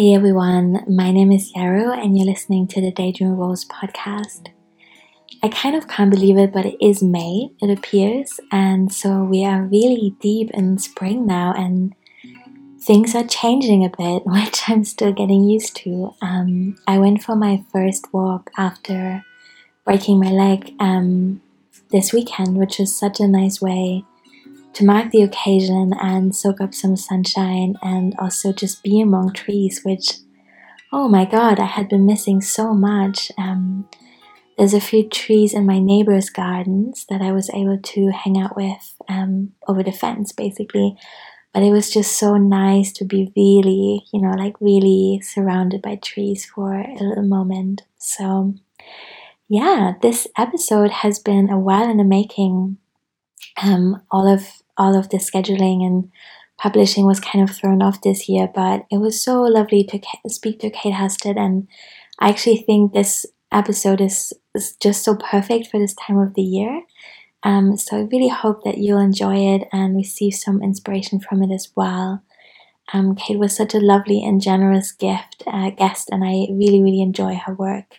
Hey everyone, my name is Yaru and you're listening to the Daydream Rose podcast. I kind of can't believe it, but it is May, it appears, and so we are really deep in spring now and things are changing a bit, which I'm still getting used to. I went for my first walk after breaking my leg this weekend, which is such a nice way to mark the occasion and soak up some sunshine and also just be among trees, which, oh my god, I had been missing so much. There's a few trees in my neighbor's gardens that I was able to hang out with over the fence, basically. But it was just so nice to be really, really surrounded by trees for a little moment. So yeah, this episode has been a while in the making. All of the scheduling and publishing was kind of thrown off this year, but it was so lovely to speak to Kate Husted, and I actually think this episode is just so perfect for this time of the year. So I really hope that you'll enjoy it and receive some inspiration from it as well. Kate was such a lovely and generous guest, and I really enjoy her work.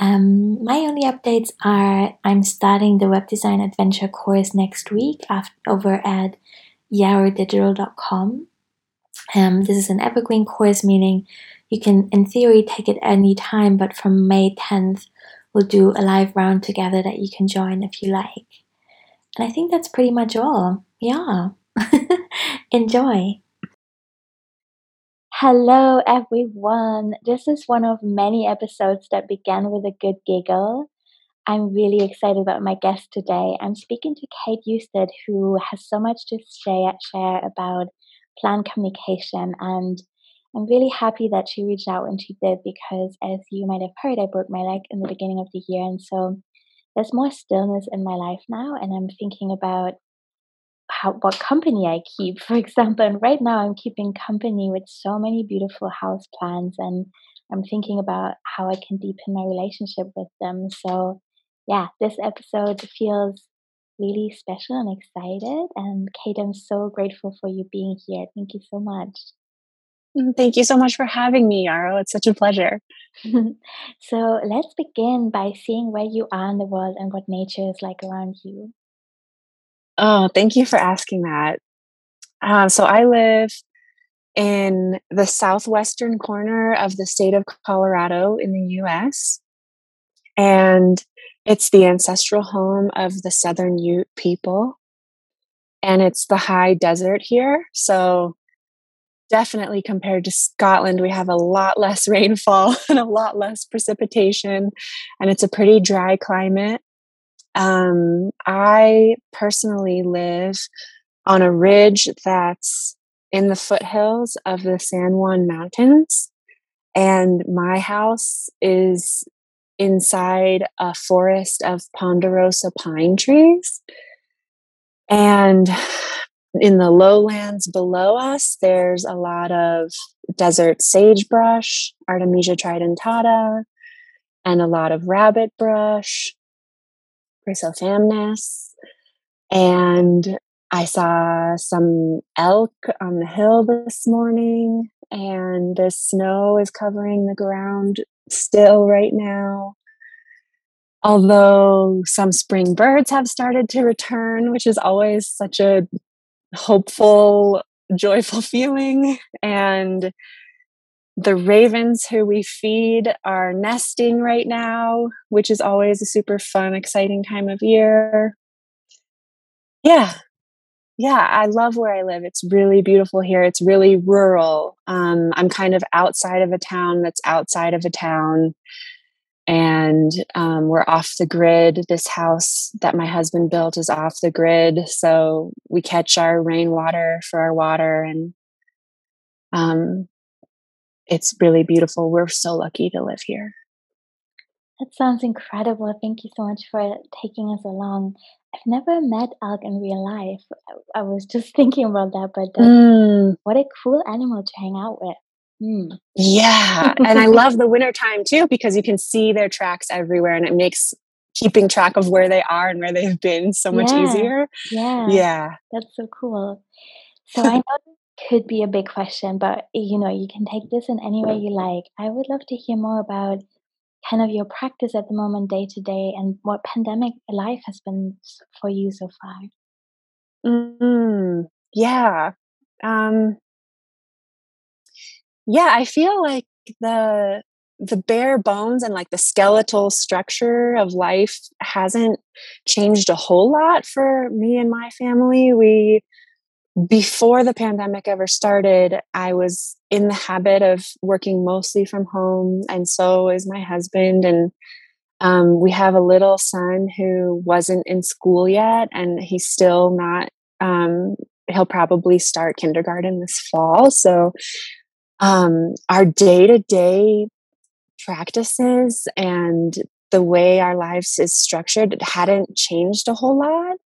My only updates are I'm starting the web design adventure course next week over at yarrowdigital.com. This is an evergreen course, meaning you can, in theory, take it any time, but from May 10th, we'll do a live round together that you can join if you like. And I think that's pretty much all. Yeah. Enjoy. Hello everyone, this is one of many episodes that began with a good giggle. I'm really excited about my guest today. I'm speaking to Kate Husted, who has so much to share about plant communication, and I'm really happy that she reached out when she did, because as you might have heard, I broke my leg in the beginning of the year, and so there's more stillness in my life now, and I'm thinking about what company I keep, for example. And right now I'm keeping company with so many beautiful house plants, and I'm thinking about how I can deepen my relationship with them. So yeah, this episode feels really special and excited. And Kate, I'm so grateful for you being here. Thank you so much. Thank you so much for having me, Yaro. It's such a pleasure. So let's begin by seeing where you are in the world and what nature is like around you. Oh, thank you for asking that. So I live in the southwestern corner of the state of Colorado in the U.S., and it's the ancestral home of the Southern Ute people, and it's the high desert here. So definitely compared to Scotland, we have a lot less rainfall and a lot less precipitation, and it's a pretty dry climate. I personally live on a ridge that's in the foothills of the San Juan Mountains, and my house is inside a forest of ponderosa pine trees. And in the lowlands below us, there's a lot of desert sagebrush, Artemisia tridentata, and a lot of rabbit brush, chrysophemnus, and I saw some elk on the hill this morning, and the snow is covering the ground still right now, although some spring birds have started to return, which is always such a hopeful, joyful feeling. And the ravens who we feed are nesting right now, which is always a super fun, exciting time of year. Yeah, I love where I live. It's really beautiful here. It's really rural. I'm kind of outside of a town that's outside of a town. And we're off the grid. This house that my husband built is off the grid. So we catch our rainwater for our water, and it's really beautiful. We're so lucky to live here. That sounds incredible. Thank you so much for taking us along. I've never met elk in real life. I was just thinking about that, but what a cool animal to hang out with. Yeah, and I love the wintertime too, because you can see their tracks everywhere, and it makes keeping track of where they are and where they've been so much easier. Yeah, that's so cool. So I know could be a big question, but you can take this in any way you like. I would love to hear more about kind of your practice at the moment, day to day, and what pandemic life has been for you so far. I feel like the bare bones and like the skeletal structure of life hasn't changed a whole lot for me and my family. Before the pandemic ever started, I was in the habit of working mostly from home, and so is my husband. And we have a little son who wasn't in school yet, and he's still not, he'll probably start kindergarten this fall. So our day-to-day practices and the way our lives is structured, it hadn't changed a whole lot.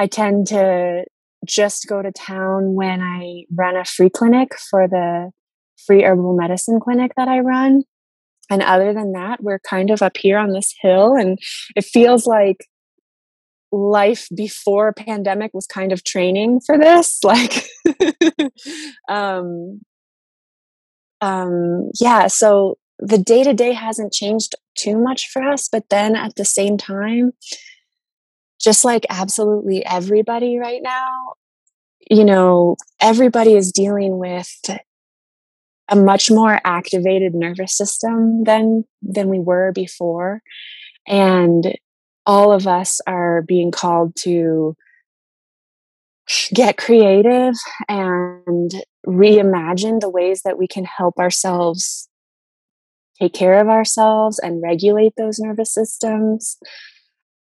I tend to just go to town when I run a free clinic for the free herbal medicine clinic that I run. And other than that, we're kind of up here on this hill, and it feels like life before pandemic was kind of training for this. Like, so the day-to-day hasn't changed too much for us, but then at the same time, just like absolutely everybody right now, everybody is dealing with a much more activated nervous system than we were before. And all of us are being called to get creative and reimagine the ways that we can help ourselves take care of ourselves and regulate those nervous systems,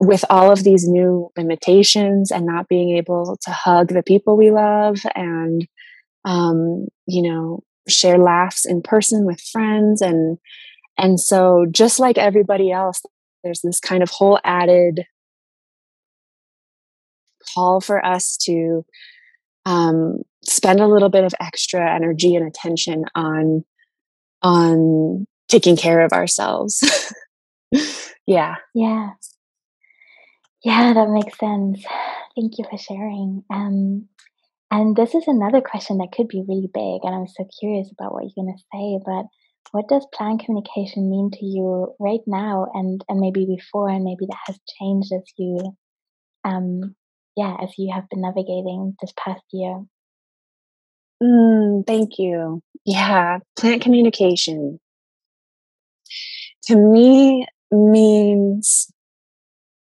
with all of these new limitations and not being able to hug the people we love and, share laughs in person with friends. And so just like everybody else, there's this kind of whole added call for us to spend a little bit of extra energy and attention on taking care of ourselves. Yeah. Yeah, that makes sense. Thank you for sharing. And this is another question that could be really big, and I'm so curious about what you're going to say, but what does plant communication mean to you right now and maybe before, and maybe that has changed as you, as you have been navigating this past year? Thank you. Yeah, plant communication to me means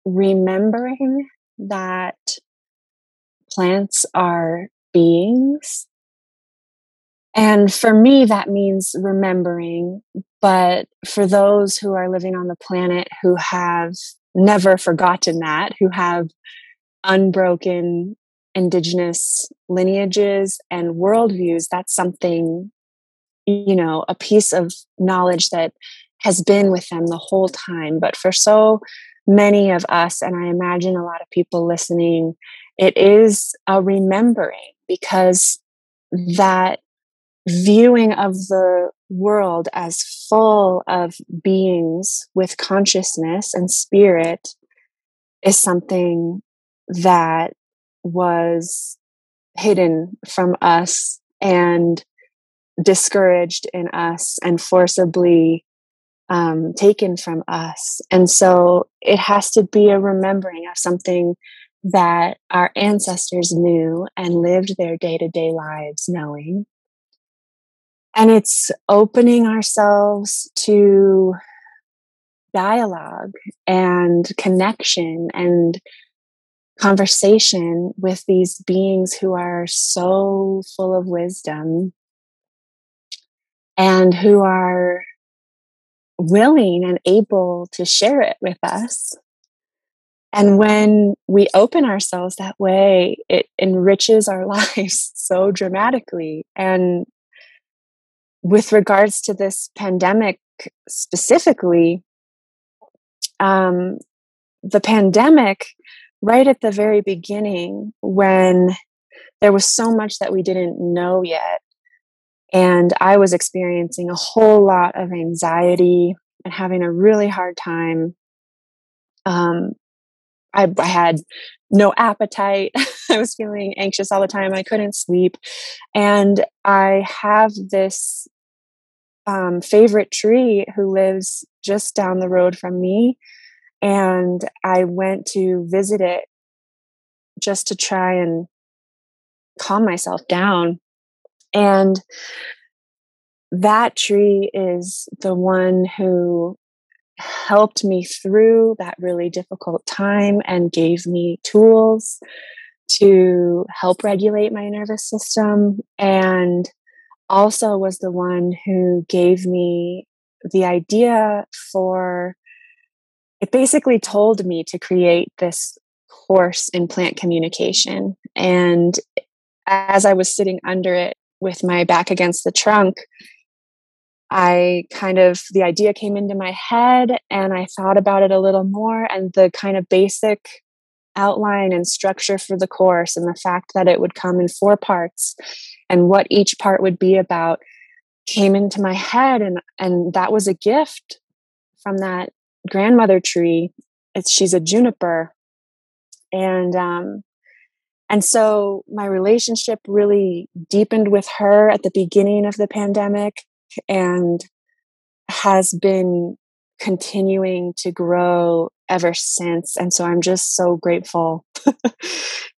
remembering that plants are beings. And for me, that means remembering. But for those who are living on the planet who have never forgotten that, who have unbroken indigenous lineages and worldviews, that's something, a piece of knowledge that has been with them the whole time. But for so many of us, and I imagine a lot of people listening, it is a remembering, because that viewing of the world as full of beings with consciousness and spirit is something that was hidden from us and discouraged in us and forcibly taken from us. And so it has to be a remembering of something that our ancestors knew and lived their day-to-day lives knowing. And it's opening ourselves to dialogue and connection and conversation with these beings who are so full of wisdom and who are willing and able to share it with us. And when we open ourselves that way, it enriches our lives so dramatically. And with regards to this pandemic specifically, the pandemic, right at the very beginning, when there was so much that we didn't know yet, and I was experiencing a whole lot of anxiety and having a really hard time I had no appetite. I was feeling anxious all the time. I couldn't sleep. And I have this favorite tree who lives just down the road from me. And I went to visit it just to try and calm myself down. And that tree is the one who helped me through that really difficult time and gave me tools to help regulate my nervous system, and also was the one who gave me the idea for, it basically told me to create this course in plant communication. And as I was sitting under it with my back against the trunk, the idea came into my head, and I thought about it a little more, and the kind of basic outline and structure for the course, and the fact that it would come in 4 parts and what each part would be about, came into my head. And that was a gift from that grandmother tree. She's a juniper. And so my relationship really deepened with her at the beginning of the pandemic, and has been continuing to grow ever since. And so I'm just so grateful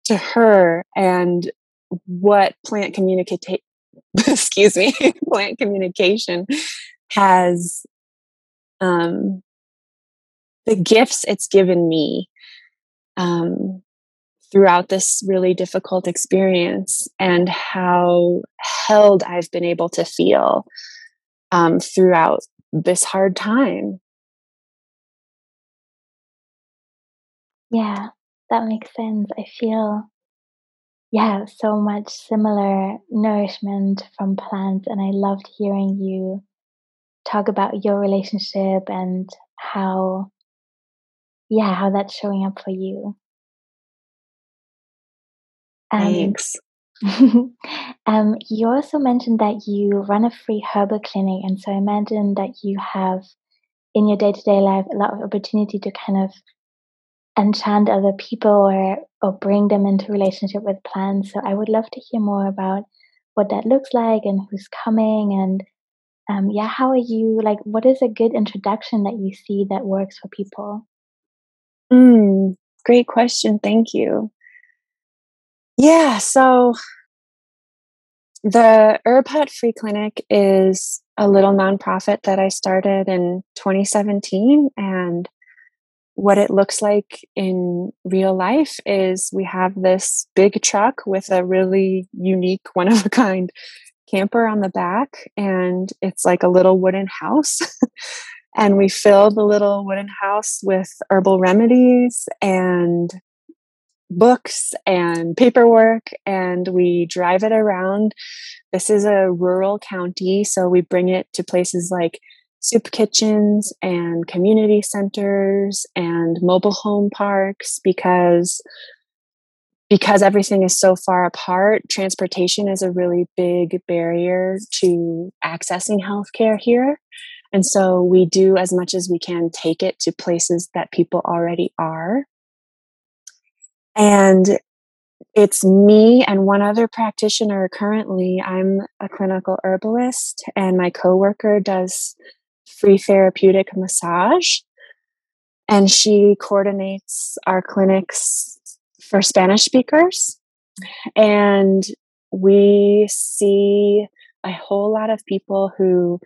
to her and what plant communication has, the gifts it's given me throughout this really difficult experience, and how held I've been able to feel throughout this hard time. Yeah, that makes sense. I feel, so much similar nourishment from plants. And I loved hearing you talk about your relationship and how that's showing up for you. Thanks. You also mentioned that you run a free herbal clinic, and so I imagine that you have in your day-to-day life a lot of opportunity to kind of enchant other people or bring them into relationship with plants. So I would love to hear more about what that looks like and who's coming, and how are you, like, what is a good introduction that you see that works for people? Great question. Thank you. Yeah, so the Herb Hut Free Clinic is a little nonprofit that I started in 2017. And what it looks like in real life is we have this big truck with a really unique, one-of-a-kind camper on the back. And it's like a little wooden house. And we fill the little wooden house with herbal remedies and books and paperwork, and we drive it around. This is a rural county, so we bring it to places like soup kitchens and community centers and mobile home parks, because everything is so far apart. Transportation is a really big barrier to accessing healthcare here. And so we do as much as we can take it to places that people already are. And it's me and one other practitioner currently. I'm a clinical herbalist, and my coworker does free therapeutic massage. And she coordinates our clinics for Spanish speakers. And we see a whole lot of people who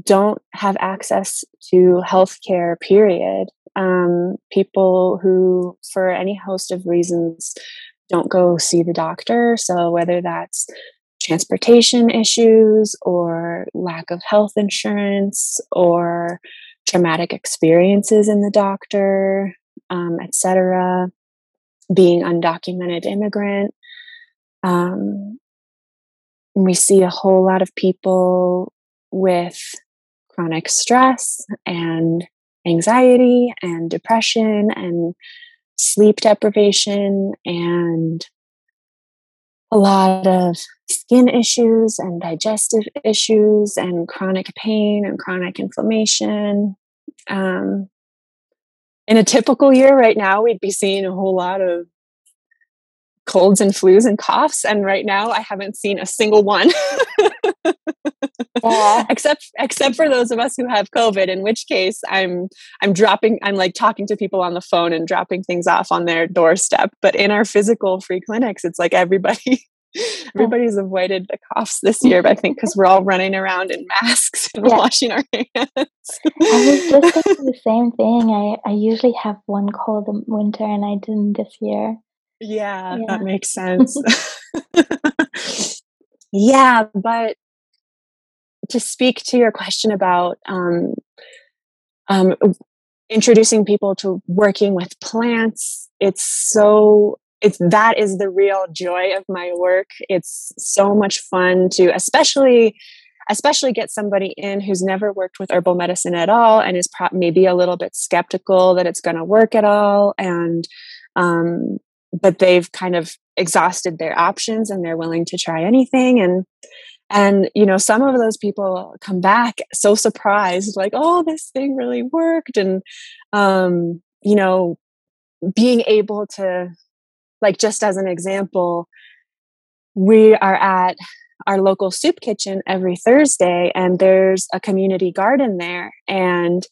don't have access to healthcare, period. People who, for any host of reasons, don't go see the doctor. So whether that's transportation issues or lack of health insurance or traumatic experiences in the doctor, etc., being undocumented immigrant. We see a whole lot of people with chronic stress and anxiety and depression and sleep deprivation and a lot of skin issues and digestive issues and chronic pain and chronic inflammation. In a typical year right now, we'd be seeing a whole lot of colds and flus and coughs. And right now I haven't seen a single one. Yeah. Except for those of us who have COVID, in which case I'm like talking to people on the phone and dropping things off on their doorstep. But in our physical free clinics, it's like everybody's avoided the coughs this year, I think, because we're all running around in masks and washing our hands. I was just thinking the same thing. I usually have one cold in winter and I didn't this year. Yeah. That makes sense. Yeah, but to speak to your question about introducing people to working with plants, that is the real joy of my work. It's so much fun to especially get somebody in who's never worked with herbal medicine at all and is maybe a little bit skeptical that it's going to work at all. And, but they've kind of exhausted their options and they're willing to try anything. And, you know, some of those people come back so surprised, like, oh, this thing really worked. And, you know, being able to, like, just as an example, we are at our local soup kitchen every Thursday, and there's a community garden there. And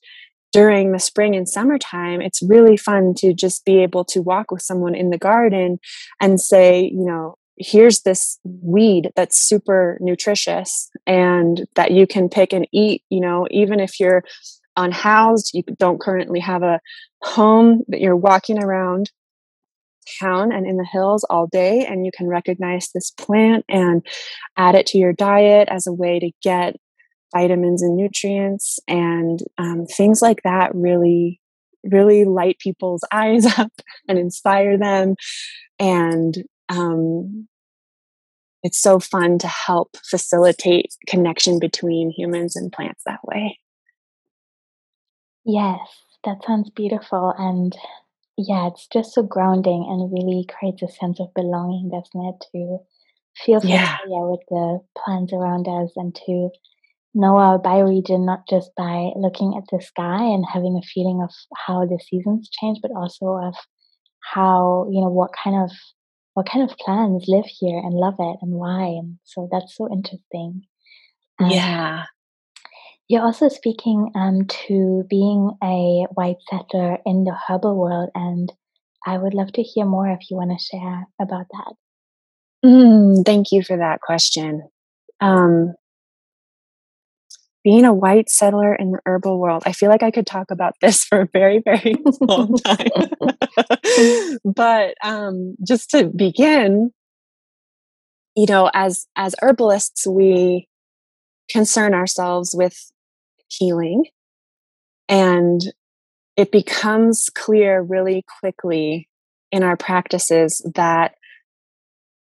during the spring and summertime, it's really fun to just be able to walk with someone in the garden and say, you know, here's this weed that's super nutritious and that you can pick and eat, you know, even if you're unhoused, you don't currently have a home, but you're walking around town and in the hills all day, and you can recognize this plant and add it to your diet as a way to get vitamins and nutrients and things like that. Really, really light people's eyes up and inspire them. And it's so fun to help facilitate connection between humans and plants that way. Yes, that sounds beautiful. And yeah, it's just so grounding and really creates a sense of belonging, doesn't it? To feel familiar with the plants around us and to know our bioregion, not just by looking at the sky and having a feeling of how the seasons change, but also of how, you know, what kind of plants live here and love it and why. And so that's so interesting. Yeah. You're also speaking to being a white settler in the herbal world, and I would love to hear more if you want to share about that. Thank you for that question. Being a white settler in the herbal world, I feel like I could talk about this for a very, very long time. But just to begin, you know, as herbalists, we concern ourselves with healing. And it becomes clear really quickly in our practices that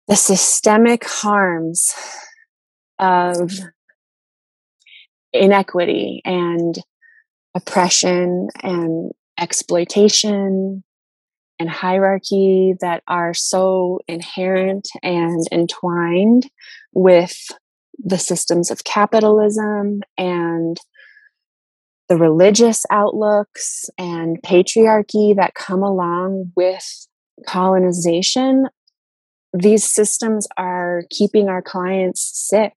the systemic harms of inequity and oppression and exploitation and hierarchy that are so inherent and entwined with the systems of capitalism and the religious outlooks and patriarchy that come along with colonization, these systems are keeping our clients sick.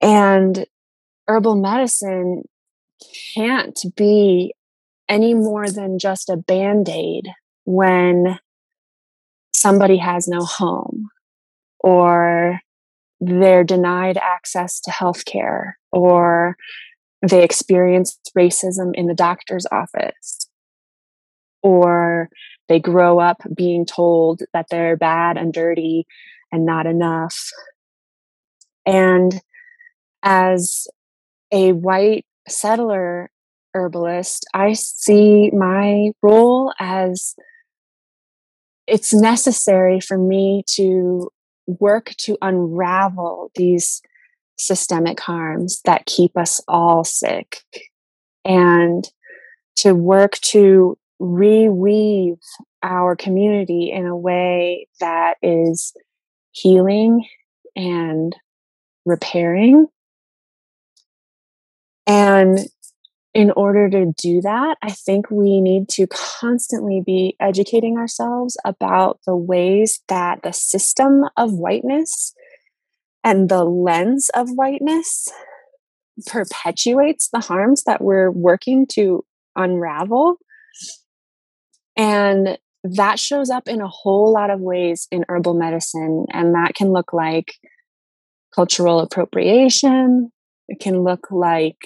And herbal medicine can't be any more than just a Band-Aid when somebody has no home or they're denied access to healthcare, or they experience racism in the doctor's office, or they grow up being told that they're bad and dirty and not enough. And as a white settler herbalist, I see my role as it's necessary for me to work to unravel these systemic harms that keep us all sick, and to work to reweave our community in a way that is healing and repairing. And in order to do that, I think we need to constantly be educating ourselves about the ways that the system of whiteness and the lens of whiteness perpetuates the harms that we're working to unravel. And that shows up in a whole lot of ways in herbal medicine. And that can look like cultural appropriation. It can look like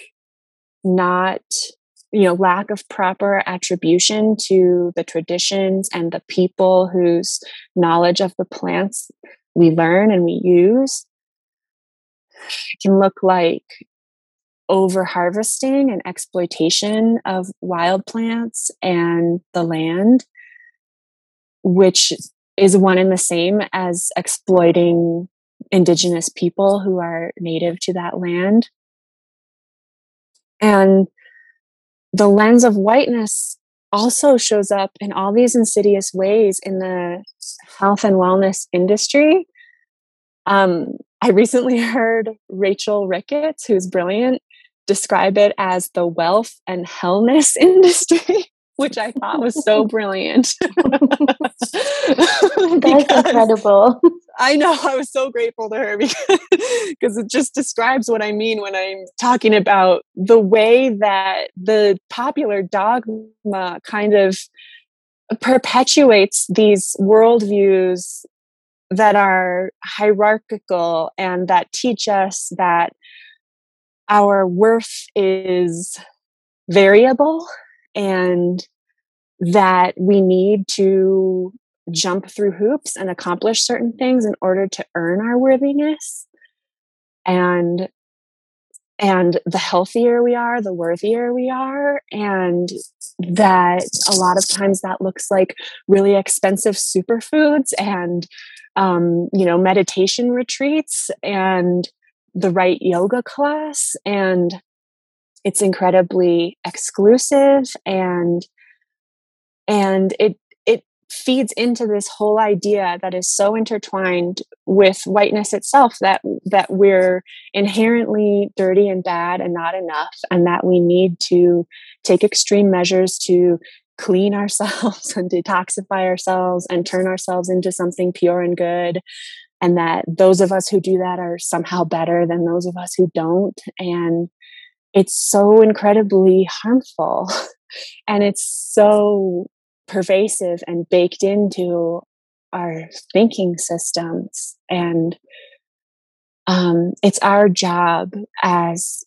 lack of proper attribution to the traditions and the people whose knowledge of the plants we learn and we use. It can look like over-harvesting and exploitation of wild plants and the land, which is one and the same as exploiting indigenous people who are native to that land. And the lens of whiteness also shows up in all these insidious ways in the health and wellness industry. I recently heard Rachel Ricketts, who's brilliant, describe it as the wealth and hellness industry, which I thought was so brilliant. That's incredible. I know. I was so grateful to her because it just describes what I mean when I'm talking about the way that the popular dogma kind of perpetuates these worldviews that are hierarchical and that teach us that our worth is variable and that we need to jump through hoops and accomplish certain things in order to earn our worthiness. And the healthier we are, the worthier we are. And that a lot of times that looks like really expensive superfoods and, meditation retreats and the right yoga class. And it's incredibly exclusive and it feeds into this whole idea that is so intertwined with whiteness itself that we're inherently dirty and bad and not enough, and that we need to take extreme measures to clean ourselves and detoxify ourselves and turn ourselves into something pure and good. And that those of us who do that are somehow better than those of us who don't. And it's so incredibly harmful, and it's so pervasive and baked into our thinking systems. And it's our job as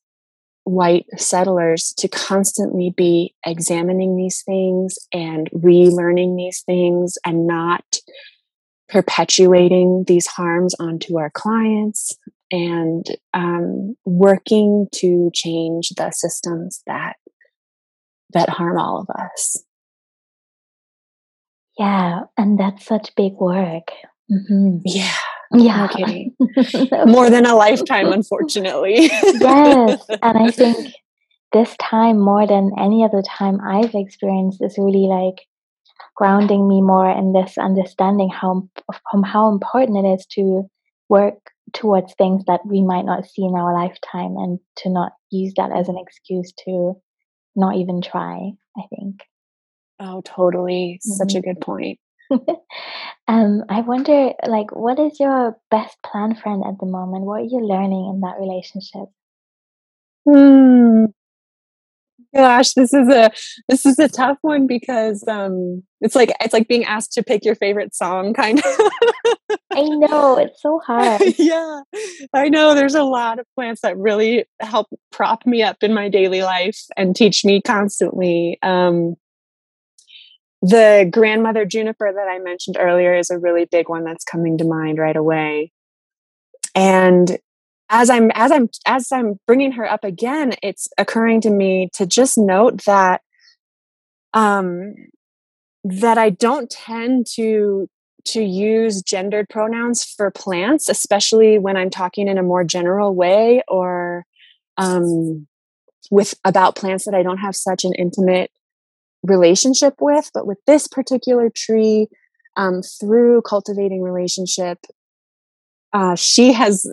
white settlers to constantly be examining these things and relearning these things and not perpetuating these harms onto our clients, and working to change the systems that harm all of us. Yeah, and that's such big work. Mm-hmm. Yeah. No. More than a lifetime, unfortunately. Yes, and I think this time, more than any other time I've experienced, is really like grounding me more in this understanding how important it is to work towards things that we might not see in our lifetime, and to not use that as an excuse to not even try, I think. Oh, totally. Mm-hmm. Such a good point. I wonder, what is your best plan friend at the moment? What are you learning in that relationship? Gosh, this is a tough one because it's like being asked to pick your favorite song, kind of. I know, it's so hard. Yeah, I know. There's a lot of plants that really help prop me up in my daily life and teach me constantly. The grandmother juniper that I mentioned earlier is a really big one that's coming to mind right away, and as I'm bringing her up again, it's occurring to me to just note that, that I don't tend to use gendered pronouns for plants, especially when I'm talking in a more general way or, about plants that I don't have such an intimate relationship with. But with this particular tree, through cultivating relationship, she has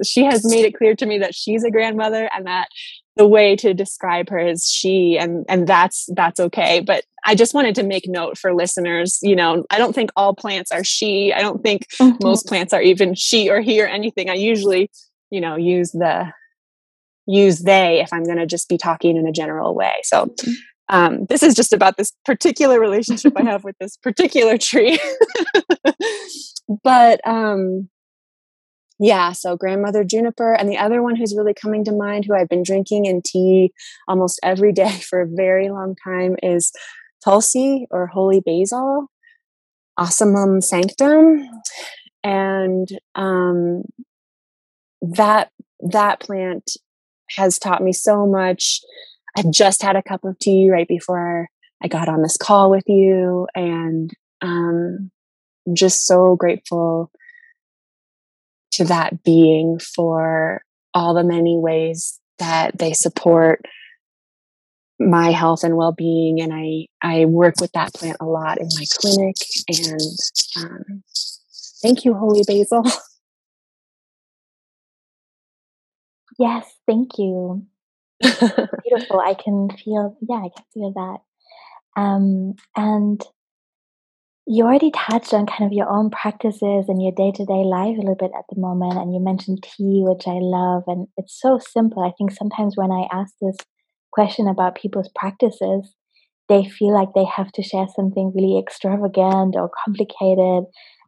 made it clear to me that she's a grandmother and that the way to describe her is she, and that's okay. But I just wanted to make note for listeners, you know, I don't think all plants are she. I don't think most plants are even she or he or anything. I usually, you know, use they if I'm going to just be talking in a general way. So this is just about this particular relationship I have with this particular tree. But yeah, so grandmother juniper. And the other one who's really coming to mind, who I've been drinking in tea almost every day for a very long time, is tulsi or holy basil, Ocimum sanctum. And that plant has taught me so much. I just had a cup of tea right before I got on this call with you, and I'm just so grateful to that being for all the many ways that they support my health and well-being. And I work with that plant a lot in my clinic. And thank you, holy basil. Yes, thank you. Beautiful. I can feel that. And you already touched on kind of your own practices and your day-to-day life a little bit at the moment. And you mentioned tea, which I love. And it's so simple. I think sometimes when I ask this question about people's practices, they feel like they have to share something really extravagant or complicated.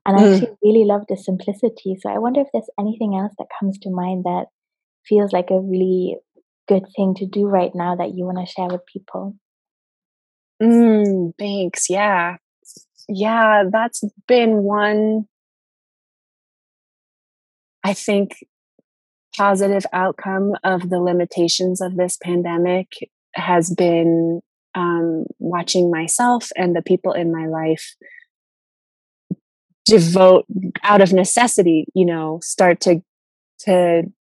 And I actually really love the simplicity. So I wonder if there's anything else that comes to mind that feels like a really good thing to do right now that you want to share with people. Thanks. Yeah. Yeah, that's been one, I think, positive outcome of the limitations of this pandemic has been watching myself and the people in my life devote, out of necessity, you know, start to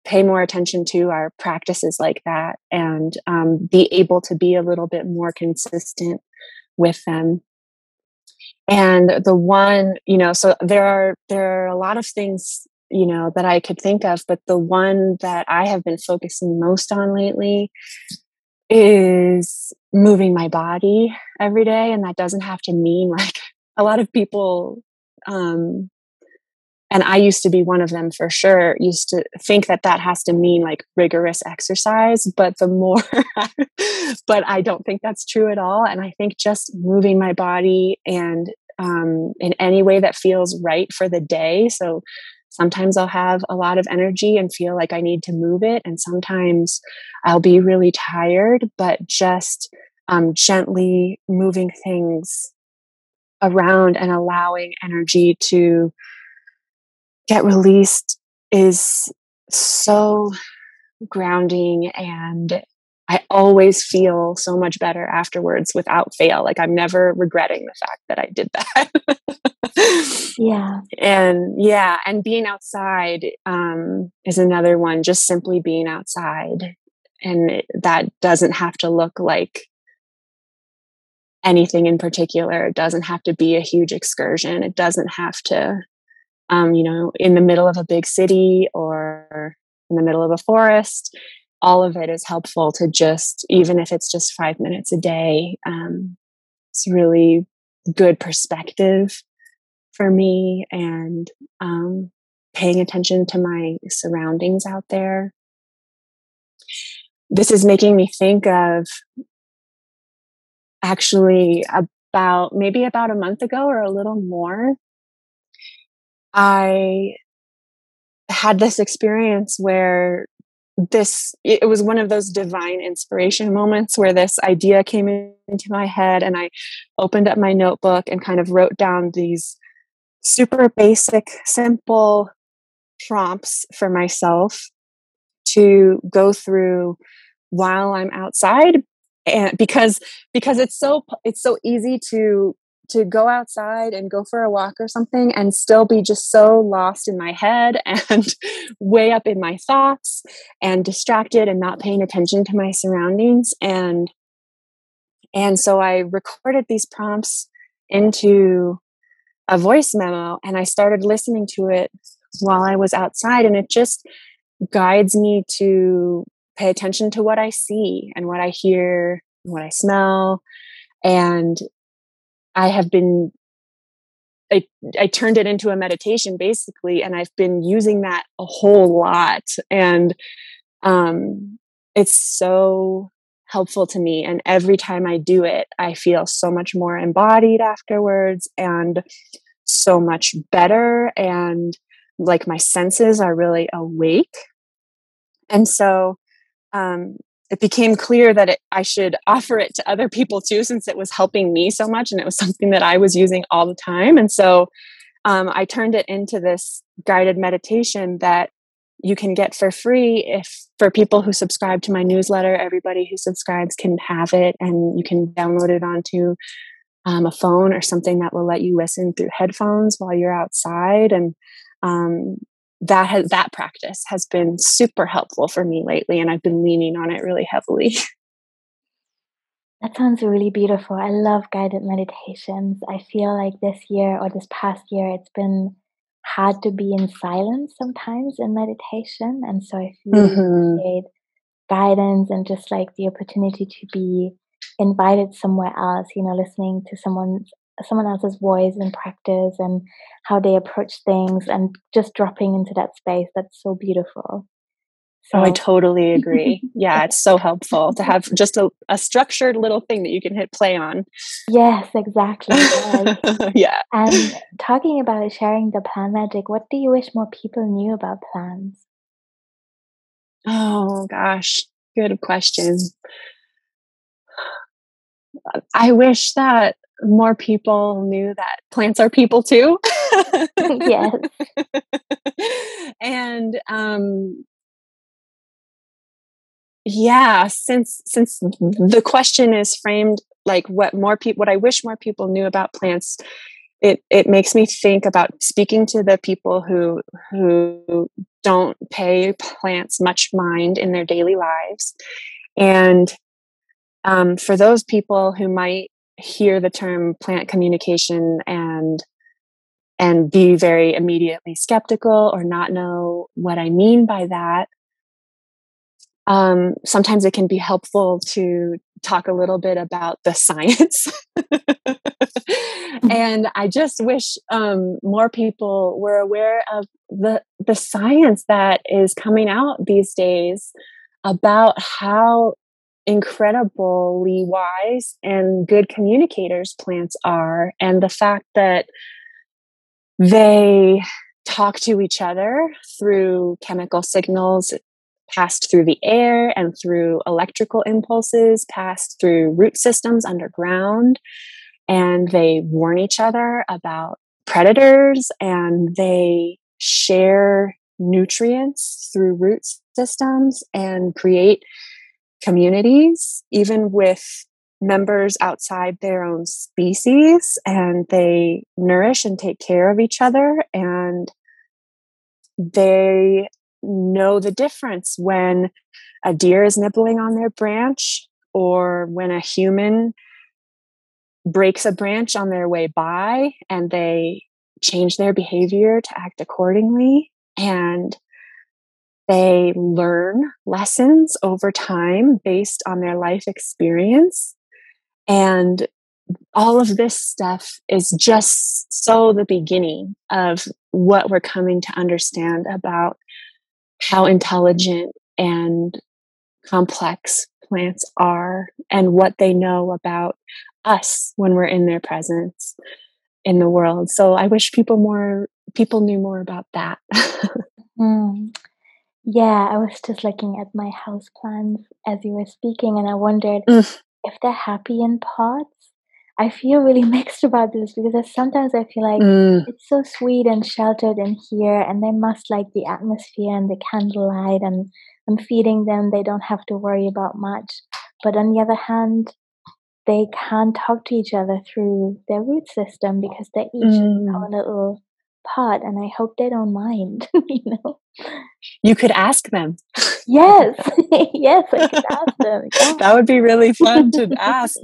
pay more attention to our practices like that, and be able to be a little bit more consistent with them. And the one, you know, so there are a lot of things, you know, that I could think of, but the one that I have been focusing most on lately is moving my body every day. And that doesn't have to mean, like, a lot of people, and I used to be one of them for sure, used to think that has to mean, like, rigorous exercise, but I don't think that's true at all. And I think just moving my body and in any way that feels right for the day. So sometimes I'll have a lot of energy and feel like I need to move it. And sometimes I'll be really tired, but just gently moving things around and allowing energy to get released is so grounding, and I always feel so much better afterwards without fail. Like, I'm never regretting the fact that I did that. Yeah. And being outside is another one, just simply being outside. And that doesn't have to look like anything in particular. It doesn't have to be a huge excursion. It doesn't have to, you know, in the middle of a big city or in the middle of a forest. All of it is helpful to just, even if it's just 5 minutes a day, it's really good perspective for me, and paying attention to my surroundings out there. This is making me think of, actually, about a month ago or a little more, I had this experience where it was one of those divine inspiration moments where this idea came into my head, and I opened up my notebook and kind of wrote down these super basic, simple prompts for myself to go through while I'm outside. And because it's so easy to go outside and go for a walk or something and still be just so lost in my head and way up in my thoughts and distracted and not paying attention to my surroundings. And so I recorded these prompts into a voice memo, and I started listening to it while I was outside. And it just guides me to pay attention to what I see and what I hear and what I smell. And I have been, I turned it into a meditation basically, and I've been using that a whole lot. And it's so helpful to me. And every time I do it, I feel so much more embodied afterwards and so much better. And like my senses are really awake. And so it became clear that I should offer it to other people too, since it was helping me so much and it was something that I was using all the time. And so I turned it into this guided meditation that you can get for free for people who subscribe to my newsletter. Everybody who subscribes can have it, and you can download it onto a phone or something that will let you listen through headphones while you're outside. And that practice has been super helpful for me lately, and I've been leaning on it really heavily. That sounds really beautiful. I love guided meditations. I feel like this past year, it's been hard to be in silence sometimes in meditation. And so I really appreciate guidance and just like the opportunity to be invited somewhere else, you know, listening to someone else's voice and practice and how they approach things and just dropping into that space. That's so beautiful. So I totally agree. Yeah, it's so helpful to have just a structured little thing that you can hit play on. Yes, exactly. Yes. Yeah. And talking about sharing the plant magic, what do you wish more people knew about plants? Oh gosh, good question. I wish that more people knew that plants are people too. Yes. And yeah, since the question is framed like what I wish more people knew about plants, it makes me think about speaking to the people who don't pay plants much mind in their daily lives. And for those people who might hear the term plant communication and be very immediately skeptical or not know what I mean by that, sometimes it can be helpful to talk a little bit about the science. And I just wish more people were aware of the science that is coming out these days about how incredibly wise and good communicators plants are, and the fact that they talk to each other through chemical signals passed through the air and through electrical impulses passed through root systems underground. And they warn each other about predators, and they share nutrients through root systems and create communities, even with members outside their own species. And they nourish and take care of each other, and they know the difference when a deer is nibbling on their branch or when a human breaks a branch on their way by, and they change their behavior to act accordingly. And they learn lessons over time based on their life experience. And all of this stuff is just so the beginning of what we're coming to understand about how intelligent and complex plants are and what they know about us when we're in their presence in the world. So I wish people knew more about that. Yeah, I was just looking at my house plants as you were speaking, and I wondered if they're happy in pots. I feel really mixed about this because sometimes I feel like it's so sweet and sheltered in here, and they must like the atmosphere and the candlelight, and I'm feeding them. They don't have to worry about much. But on the other hand, they can't talk to each other through their root system because they're each in our little pot, and I hope they don't mind. You know, you could ask them. Yes. Yes, I could ask them. Yeah. That would be really fun to ask.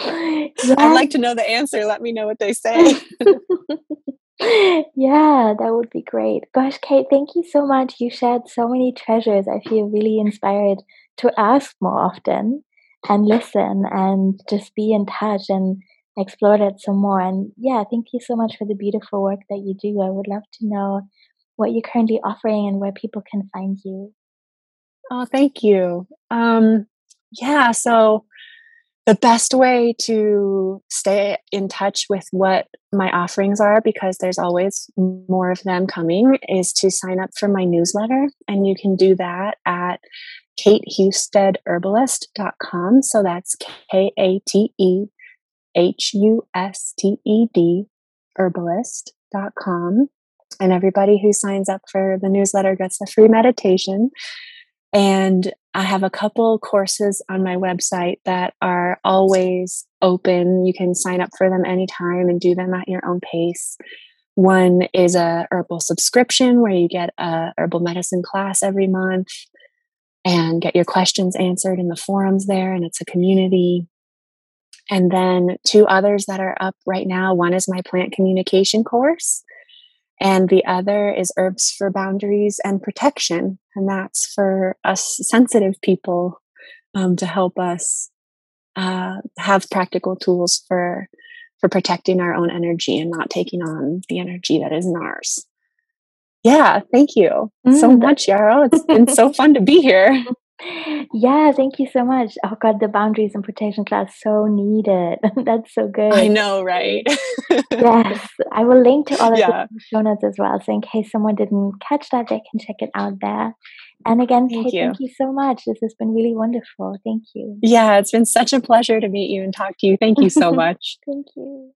Yes. I'd like to know the answer. Let me know what they say. Yeah, that would be great. Gosh, Kate, thank you so much. You shared so many treasures. I feel really inspired to ask more often and listen and just be in touch and explore that some more. And yeah, thank you so much for the beautiful work that you do. I would love to know what you're currently offering and where people can find you. Oh, thank you. Yeah, so the best way to stay in touch with what my offerings are, because there's always more of them coming, is to sign up for my newsletter. And you can do that at katehustedherbalist.com. So that's KATEHUSTED herbalist.com. And everybody who signs up for the newsletter gets a free meditation. And I have a couple courses on my website that are always open. You can sign up for them anytime and do them at your own pace. One is a herbal subscription where you get a herbal medicine class every month and get your questions answered in the forums there, and it's a community. And then two others that are up right now. One is my plant communication course, and the other is Herbs for Boundaries and Protection. And that's for us sensitive people, to help us have practical tools for protecting our own energy and not taking on the energy that isn't ours. Yeah, thank you so much, Yaru. It's been so fun to be here. Yeah, thank you so much. Oh God, the boundaries and protection class, so needed. That's so good. I know, right? Yes, I will link to all of the show notes as well, so in case someone didn't catch that, they can check it out there. And again, thank you so much. This has been really wonderful. Thank you. Yeah, it's been such a pleasure to meet you and talk to you. Thank you so much. Thank you.